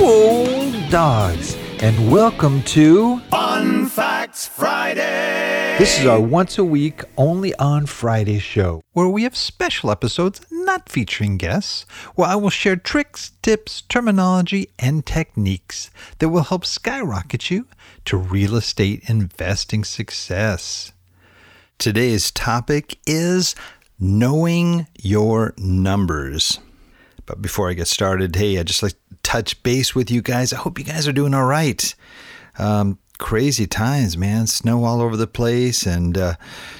old dogs, and welcome to Fun Facts Friday. This is our once a week, only on Friday show, where we have special episodes not featuring guests, where I will share tricks, tips, terminology, and techniques that will help skyrocket you to real estate investing success. Today's topic is knowing your numbers. But before I get started, hey, I just like to touch base with you guys. I hope you guys are doing all right. Crazy times, man. Snow all over the place, and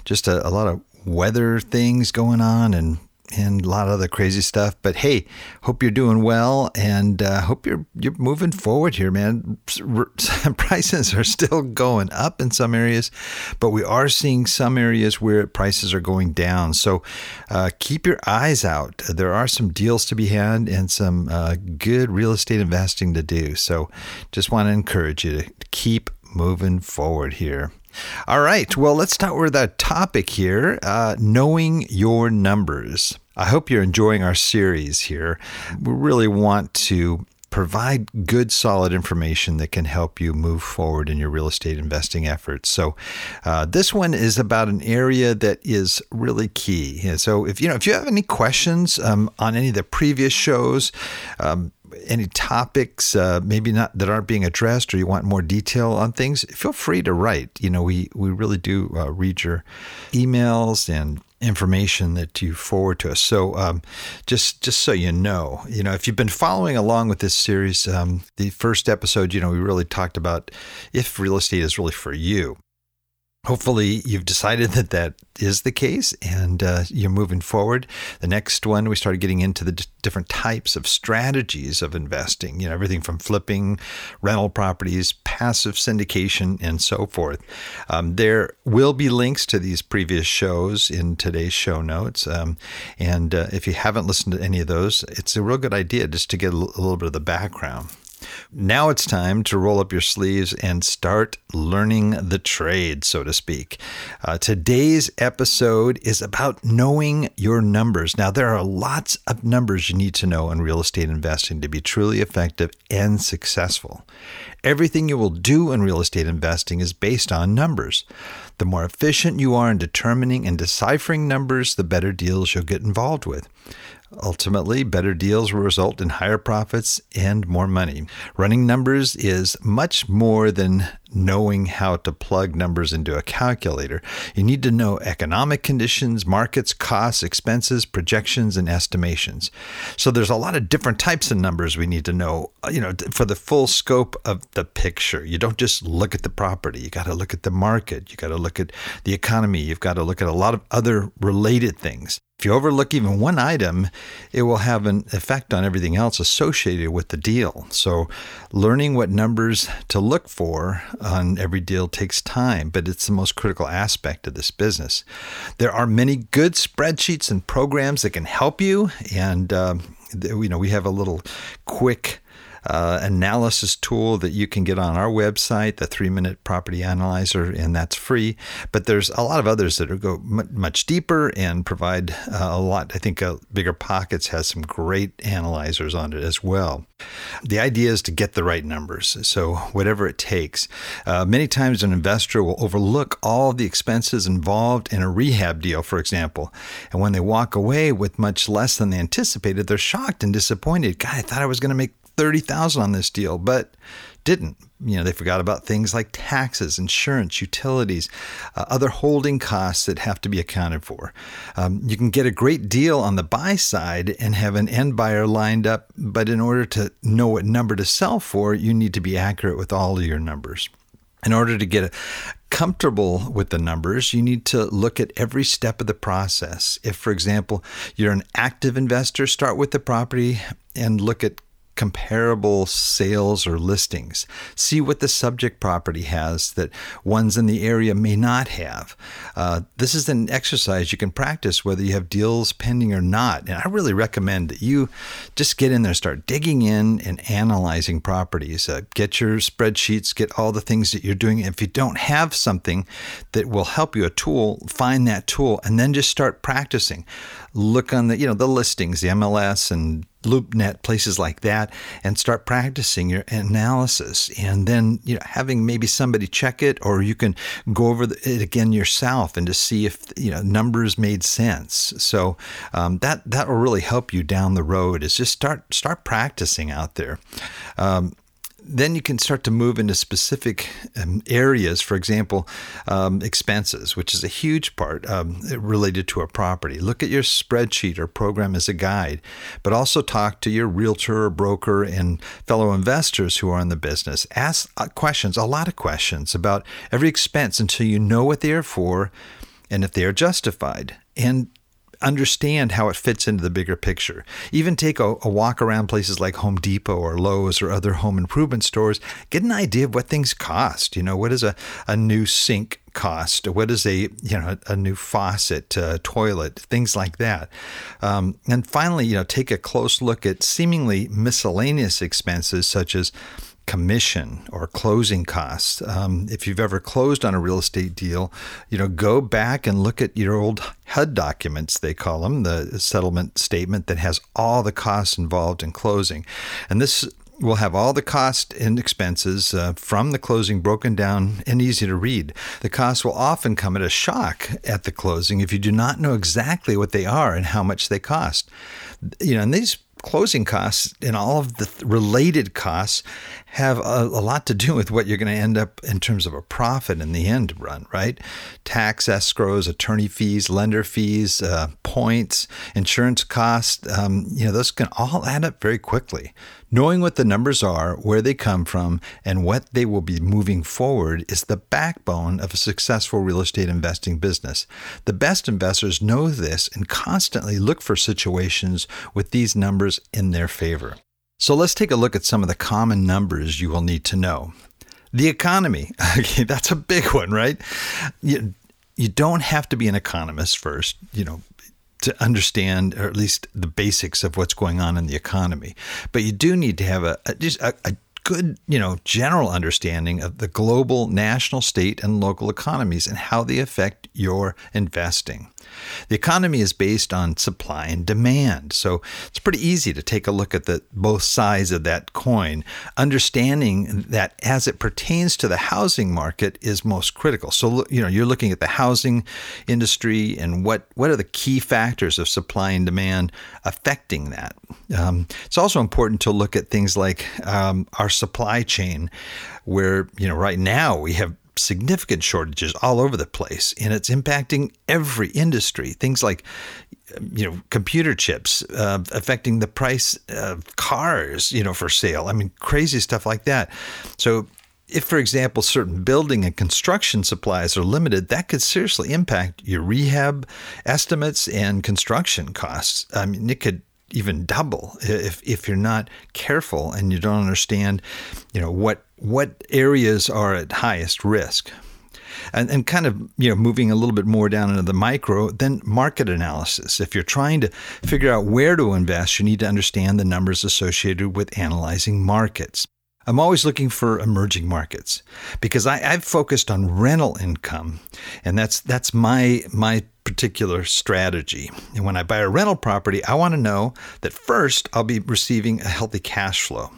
just a lot of weather things going on, and a lot of other crazy stuff. But hey, hope you're doing well, and hope you're moving forward here, man. Prices are still going up in some areas, but we are seeing some areas where prices are going down. So keep your eyes out. There are some deals to be had and some good real estate investing to do. So just want to encourage you to keep moving forward here. All right. Well, let's start with our topic here, knowing your numbers. I hope you're enjoying our series here. We really want to provide good, solid information that can help you move forward in your real estate investing efforts. So this one is about an area that is really key. And so if you have any questions on any of the previous shows, any topics maybe not that aren't being addressed, or you want more detail on things, feel free to write. We really do read your emails and information that you forward to us. So just so if you've been following along with this series, the first episode, we really talked about if real estate is really for you. Hopefully you've decided that is the case, and you're moving forward. The next one, we started getting into the different types of strategies of investing, everything from flipping, rental properties, passive syndication, and so forth. There will be links to these previous shows in today's show notes. And if you haven't listened to any of those, it's a real good idea just to get a little bit of the background. Now it's time to roll up your sleeves and start learning the trade, so to speak. Today's episode is about knowing your numbers. Now, there are lots of numbers you need to know in real estate investing to be truly effective and successful. Everything you will do in real estate investing is based on numbers. The more efficient you are in determining and deciphering numbers, the better deals you'll get involved with. Ultimately, better deals will result in higher profits and more money. Running numbers is much more than knowing how to plug numbers into a calculator. You need to know economic conditions, markets, costs, expenses, projections, and estimations. So there's a lot of different types of numbers we need to know, for the full scope of the picture. You don't just look at the property. You got to look at the market. You got to look at the economy. You've got to look at a lot of other related things. If you overlook even one item, it will have an effect on everything else associated with the deal. So learning what numbers to look for on every deal takes time, but it's the most critical aspect of this business. There are many good spreadsheets and programs that can help you. And, we have a little quick analysis tool that you can get on our website, the 3-Minute Property Analyzer, and that's free. But there's a lot of others that go much deeper and provide a lot. I think BiggerPockets has some great analyzers on it as well. The idea is to get the right numbers, so whatever it takes. Many times an investor will overlook all the expenses involved in a rehab deal, for example. And when they walk away with much less than they anticipated, they're shocked and disappointed. God, I thought I was going to make $30,000 on this deal, but didn't. They forgot about things like taxes, insurance, utilities, other holding costs that have to be accounted for. You can get a great deal on the buy side and have an end buyer lined up, but in order to know what number to sell for, you need to be accurate with all of your numbers. In order to get comfortable with the numbers, you need to look at every step of the process. If, for example, you're an active investor, start with the property and look at comparable sales or listings. See what the subject property has that ones in the area may not have. This is an exercise you can practice whether you have deals pending or not. And I really recommend that you just get in there, start digging in and analyzing properties. Get your spreadsheets, get all the things that you're doing. If you don't have something that will help you, a tool, find that tool and then just start practicing. Look on the listings, the MLS and LoopNet, places like that, and start practicing your analysis. And then, having maybe somebody check it, or you can go over it again yourself and to see if, numbers made sense. So that will really help you down the road, is just start practicing out there. Then you can start to move into specific areas, for example, expenses, which is a huge part related to a property. Look at your spreadsheet or program as a guide, but also talk to your realtor or broker and fellow investors who are in the business. Ask questions, a lot of questions about every expense until you know what they are for and if they are justified. And understand how it fits into the bigger picture. Even take a walk around places like Home Depot or Lowe's or other home improvement stores. Get an idea of what things cost. What is a new sink cost? What is a new faucet, toilet, things like that. And finally, take a close look at seemingly miscellaneous expenses such as commission or closing costs. If you've ever closed on a real estate deal, go back and look at your old HUD documents, they call them, the settlement statement that has all the costs involved in closing. And this will have all the costs and expenses from the closing broken down and easy to read. The costs will often come at a shock at the closing if you do not know exactly what they are and how much they cost. And these closing costs and all of the related costs have a lot to do with what you're going to end up in terms of a profit in the end run, right? Tax, escrows, attorney fees, lender fees, points, insurance costs, those can all add up very quickly. Knowing what the numbers are, where they come from, and what they will be moving forward is the backbone of a successful real estate investing business. The best investors know this and constantly look for situations with these numbers in their favor. So let's take a look at some of the common numbers you will need to know. The economy. Okay, that's a big one, right? You don't have to be an economist first, to understand, or at least the basics of what's going on in the economy. But you do need to have a good, general understanding of the global, national, state, and local economies and how they affect your investing. The economy is based on supply and demand, so it's pretty easy to take a look at both sides of that coin. Understanding that as it pertains to the housing market is most critical. So, you're looking at the housing industry and what are the key factors of supply and demand affecting that. It's also important to look at things like our supply chain, where right now we have significant shortages all over the place, and it's impacting every industry. Things like computer chips affecting the price of cars for sale. I mean, crazy stuff like that. So if, for example, certain building and construction supplies are limited, that could seriously impact your rehab estimates and construction costs. I mean, it could even double if you're not careful and you don't understand, what areas are at highest risk. And kind of, moving a little bit more down into the micro, then market analysis. If you're trying to figure out where to invest, you need to understand the numbers associated with analyzing markets. I'm always looking for emerging markets because I've focused on rental income, and that's my particular strategy. And when I buy a rental property, I want to know that first I'll be receiving a healthy cash flow.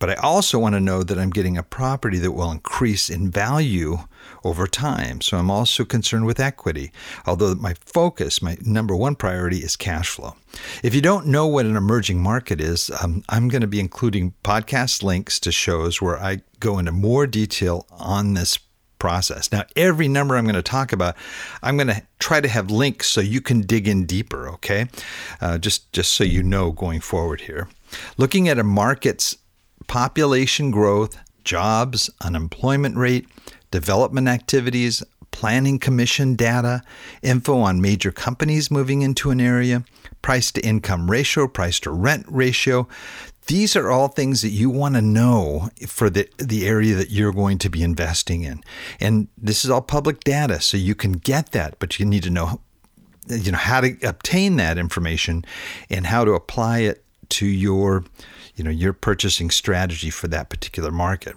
But I also want to know that I'm getting a property that will increase in value over time. So I'm also concerned with equity, although my focus, my number one priority is cash flow. If you don't know what an emerging market is, I'm going to be including podcast links to shows where I go into more detail on this process. Now, every number I'm going to talk about, I'm going to try to have links so you can dig in deeper, okay? Just so you know going forward here. Looking at a market's population growth, jobs, unemployment rate, development activities, planning commission data, info on major companies moving into an area, price to income ratio, price to rent ratio. These are all things that you want to know for the area that you're going to be investing in. And this is all public data, so you can get that, but you need to know, you know, how to obtain that information and how to apply it to your, you know, your purchasing strategy for that particular market.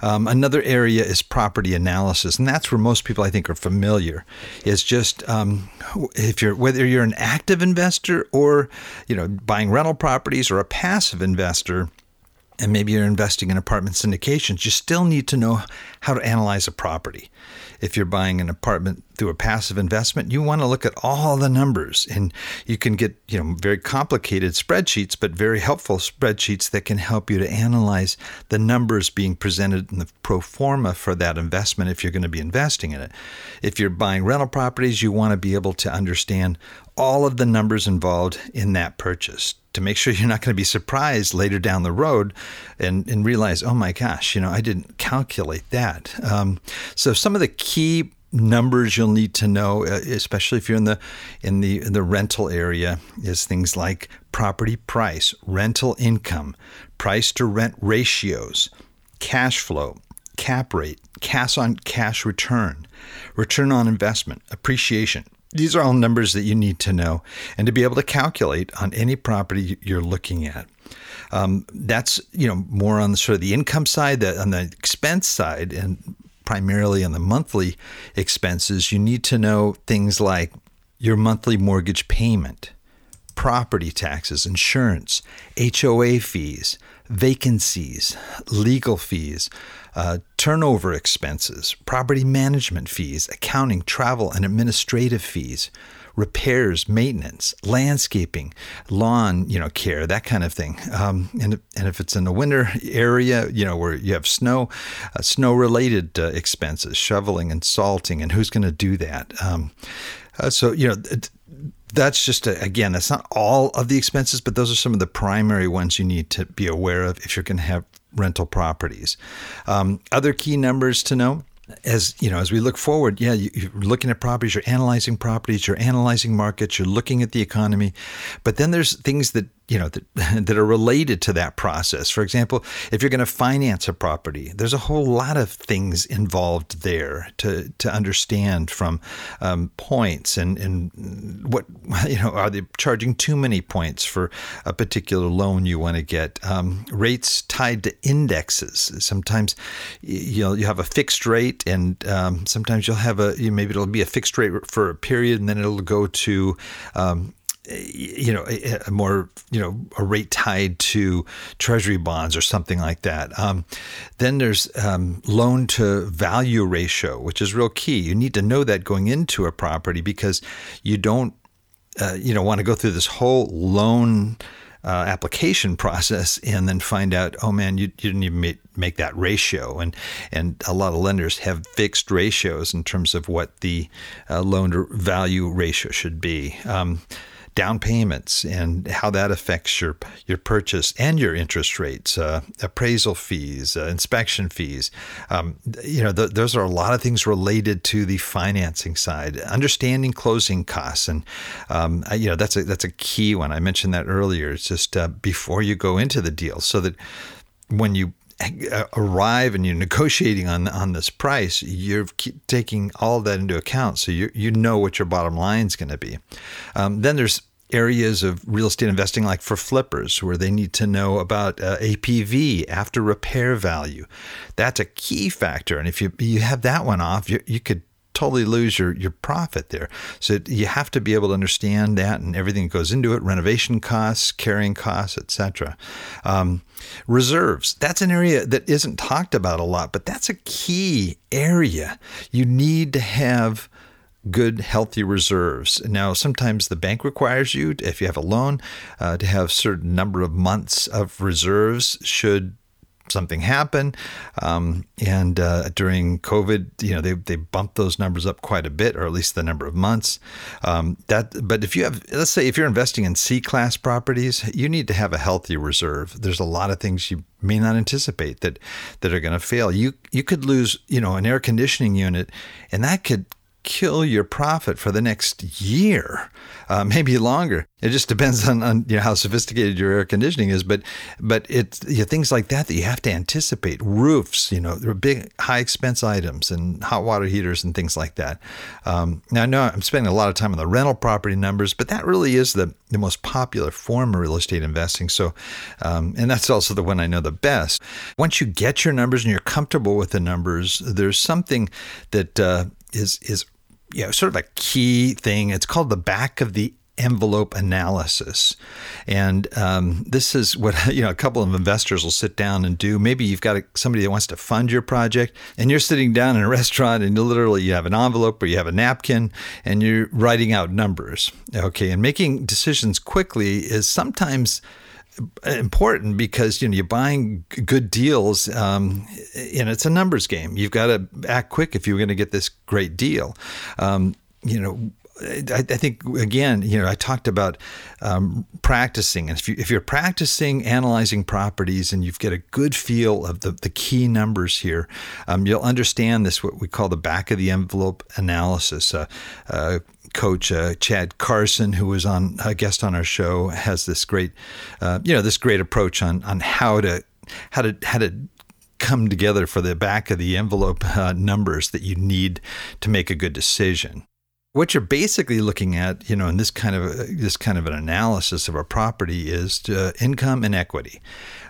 Another area is property analysis, and that's where most people I think are familiar. Is just whether you're an active investor or, you know, buying rental properties, or a passive investor, and maybe you're investing in apartment syndications, you still need to know how to analyze a property. If you're buying an apartment through a passive investment, you want to look at all the numbers, and you can get, you know, very complicated spreadsheets, but very helpful spreadsheets that can help you to analyze the numbers being presented in the pro forma for that investment if you're going to be investing in it. If you're buying rental properties, you want to be able to understand all of the numbers involved in that purchase to make sure you're not going to be surprised later down the road and realize, oh my gosh, you know, I didn't calculate that. So some of the key numbers you'll need to know, especially if you're in the rental area, is things like property price, rental income, price to rent ratios, cash flow, cap rate, cash on cash return, return on investment, appreciation. These are all numbers that you need to know and to be able to calculate on any property you're looking at. That's, you know, more on the sort of the income side, on the expense side, and primarily on the monthly expenses. You need to know things like your monthly mortgage payment, property taxes, insurance, HOA fees, vacancies, legal fees, turnover expenses, property management fees, accounting, travel, and administrative fees, repairs, maintenance, landscaping, lawn, you know, care, that kind of thing. And if it's in the winter area, you know, where you have snow, snow-related expenses, shoveling and salting, and who's going to do that? So, you know, that's just, again, that's not all of the expenses, but those are some of the primary ones you need to be aware of if you're going to have rental properties. Other key numbers to know, as you know, as we look forward, you're looking at properties, you're analyzing markets, you're looking at the economy, but then there's things that, you know, that are related to that process. For example, if you're going to finance a property, there's a whole lot of things involved there to understand, from points and what, you know, are they charging too many points for a particular loan you want to get? Rates tied to indexes. Sometimes, you know, you have a fixed rate, and sometimes you'll have maybe it'll be a fixed rate for a period, and then it'll go to you know, a more, you know, a rate tied to treasury bonds or something like that. Then there's loan to value ratio, which is real key. You need to know that going into a property, because you don't, you know, want to go through this whole loan application process and then find out, oh man, you didn't even make that ratio. And a lot of lenders have fixed ratios in terms of what the loan to value ratio should be. Down payments and how that affects your purchase and your interest rates, appraisal fees, inspection fees. You know, those are a lot of things related to the financing side. Understanding closing costs, and you know, that's a key one. I mentioned that earlier. It's just before you go into the deal, so that when you arrive and you're negotiating on this price, you're taking all that into account, so you know what your bottom line is going to be. Then there's areas of real estate investing, like for flippers, where they need to know about APV, after repair value. That's a key factor, and if you have that one off, you could totally lose your profit there. So you have to be able to understand that and everything that goes into it, renovation costs, carrying costs, etc. Reserves, that's an area that isn't talked about a lot, but that's a key area. You need to have good, healthy reserves. Now, sometimes the bank requires you, if you have a loan, to have a certain number of months of reserves should something happen. And during COVID, you know, they bumped those numbers up quite a bit, or at least the number of months. But if you have, let's say if you're investing in C-class properties, you need to have a healthy reserve. There's a lot of things you may not anticipate that are going to fail. You could lose, you know, an air conditioning unit, and that could kill your profit for the next year, maybe longer. It just depends on how sophisticated your air conditioning is, but it's things like that you have to anticipate. Roofs, there are big high expense items, and hot water heaters and things like that. Now I know I'm spending a lot of time on the rental property numbers, but that really is the most popular form of real estate investing. So, and that's also the one I know the best. Once you get your numbers and you're comfortable with the numbers, there's something that is sort of a key thing. It's called the back of the envelope analysis. And this is what, a couple of investors will sit down and do. Maybe you've got somebody that wants to fund your project, and you're sitting down in a restaurant and you have an envelope or you have a napkin and you're writing out numbers. Okay. And making decisions quickly is sometimes important because you're buying good deals, and it's a numbers game. You've got to act quick if you're going to get this great deal. I think, again, I talked about practicing. And if you're practicing analyzing properties and you get a good feel of the key numbers here, you'll understand this, what we call the back of the envelope analysis. Coach Chad Carson, who was a guest on our show, has this great, this great approach on how to come together for the back of the envelope numbers that you need to make a good decision. What you're basically looking at, in this kind of an analysis of a property is income and equity.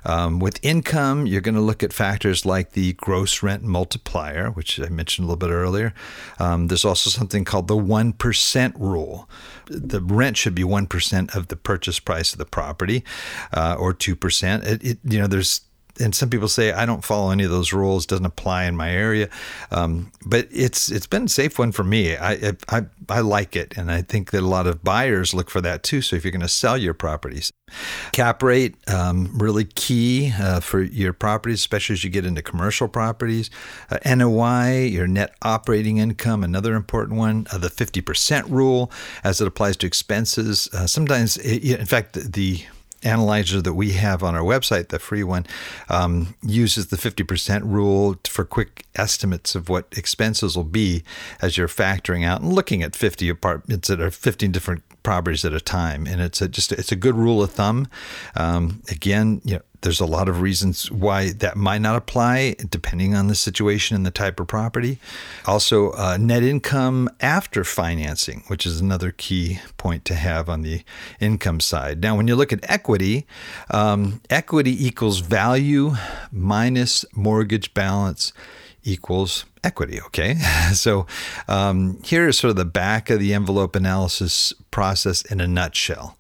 With income, you're going to look at factors like the gross rent multiplier, which I mentioned a little bit earlier. There's also something called the 1% rule. The rent should be 1% of the purchase price of the property, or 2%. And some people say, I don't follow any of those rules, doesn't apply in my area. But it's been a safe one for me. I like it. And I think that a lot of buyers look for that too. So if you're going to sell your properties, cap rate, really key for your properties, especially as you get into commercial properties. NOI, your net operating income, another important one. The 50% rule as it applies to expenses. Sometimes, in fact, the analyzer that we have on our website, the free one, uses the 50% rule for quick estimates of what expenses will be as you're factoring out and looking at 50 apartments that are 15 different properties at a time. And it's a good rule of thumb. There's a lot of reasons why that might not apply, depending on the situation and the type of property. Also, net income after financing, which is another key point to have on the income side. Now, when you look at equity, equity equals value minus mortgage balance equals equity. Okay. So here is sort of the back of the envelope analysis process in a nutshell.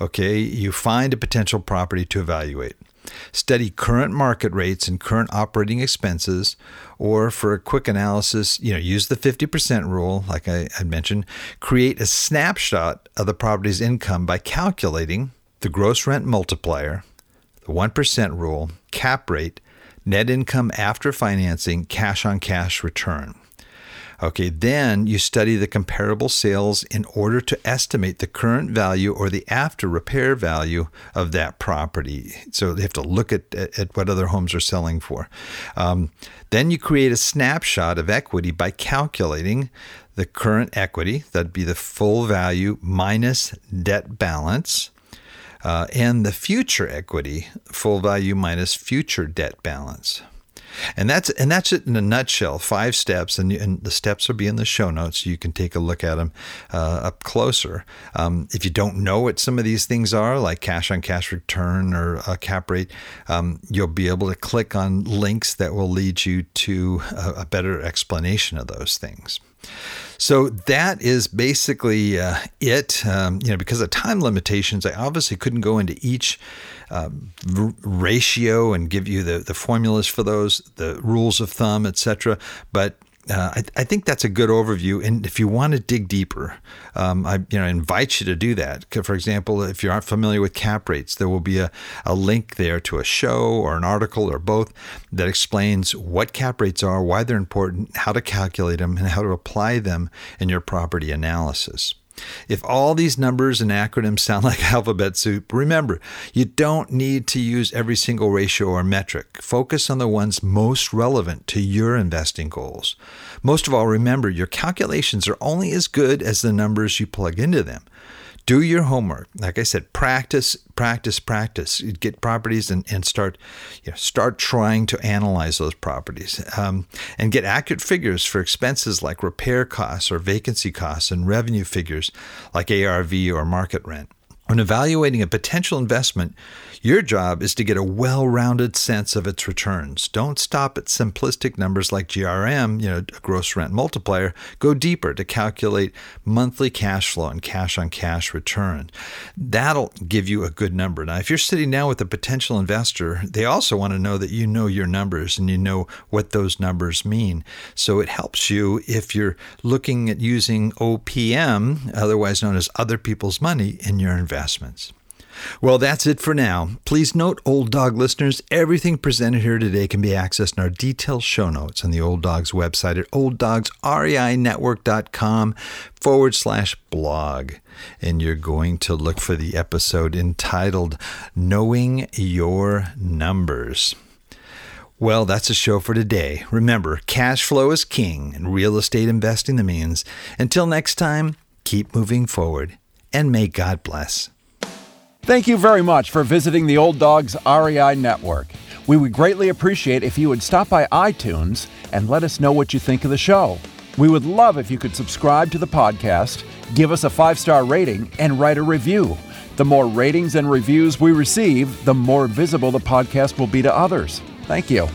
Okay. You find a potential property to evaluate. Study current market rates and current operating expenses, or for a quick analysis, use the 50% rule, like I had mentioned. Create a snapshot of the property's income by calculating the gross rent multiplier, the 1% rule, cap rate, net income after financing, cash on cash return. Okay, then you study the comparable sales in order to estimate the current value or the after repair value of that property. So they have to look at what other homes are selling for. Then you create a snapshot of equity by calculating the current equity. That'd be the full value minus debt balance. And the future equity, full value minus future debt balance. And that's it in a nutshell. 5 steps, and the steps will be in the show notes. You can take a look at them up closer. If you don't know what some of these things are, like cash on cash return or a cap rate, you'll be able to click on links that will lead you to a better explanation of those things. So that is basically it. Because of time limitations, I obviously couldn't go into each ratio and give you the formulas for those, the rules of thumb, etc. But I think that's a good overview. And if you want to dig deeper, I invite you to do that. For example, if you aren't familiar with cap rates, there will be a link there to a show or an article or both that explains what cap rates are, why they're important, how to calculate them, and how to apply them in your property analysis. If all these numbers and acronyms sound like alphabet soup, remember, you don't need to use every single ratio or metric. Focus on the ones most relevant to your investing goals. Most of all, remember, your calculations are only as good as the numbers you plug into them. Do your homework. Like I said, practice. You'd get properties and start trying to analyze those properties and get accurate figures for expenses like repair costs or vacancy costs and revenue figures like ARV or market rent. When evaluating a potential investment, your job is to get a well-rounded sense of its returns. Don't stop at simplistic numbers like GRM, a gross rent multiplier. Go deeper to calculate monthly cash flow and cash-on-cash return. That'll give you a good number. Now, if you're sitting down with a potential investor, they also want to know that you know your numbers and you know what those numbers mean. So it helps you if you're looking at using OPM, otherwise known as other people's money, in your investment. Well, that's it for now. Please note, Old Dog listeners, everything presented here today can be accessed in our detailed show notes on the Old Dogs website at olddogsreinetwork.com/blog. And you're going to look for the episode entitled Knowing Your Numbers. Well, that's the show for today. Remember, cash flow is king and real estate investing the means. Until next time, keep moving forward. And may God bless. Thank you very much for visiting the Old Dogs REI Network. We would greatly appreciate if you would stop by iTunes and let us know what you think of the show. We would love if you could subscribe to the podcast, give us a 5-star rating, and write a review. The more ratings and reviews we receive, the more visible the podcast will be to others. Thank you.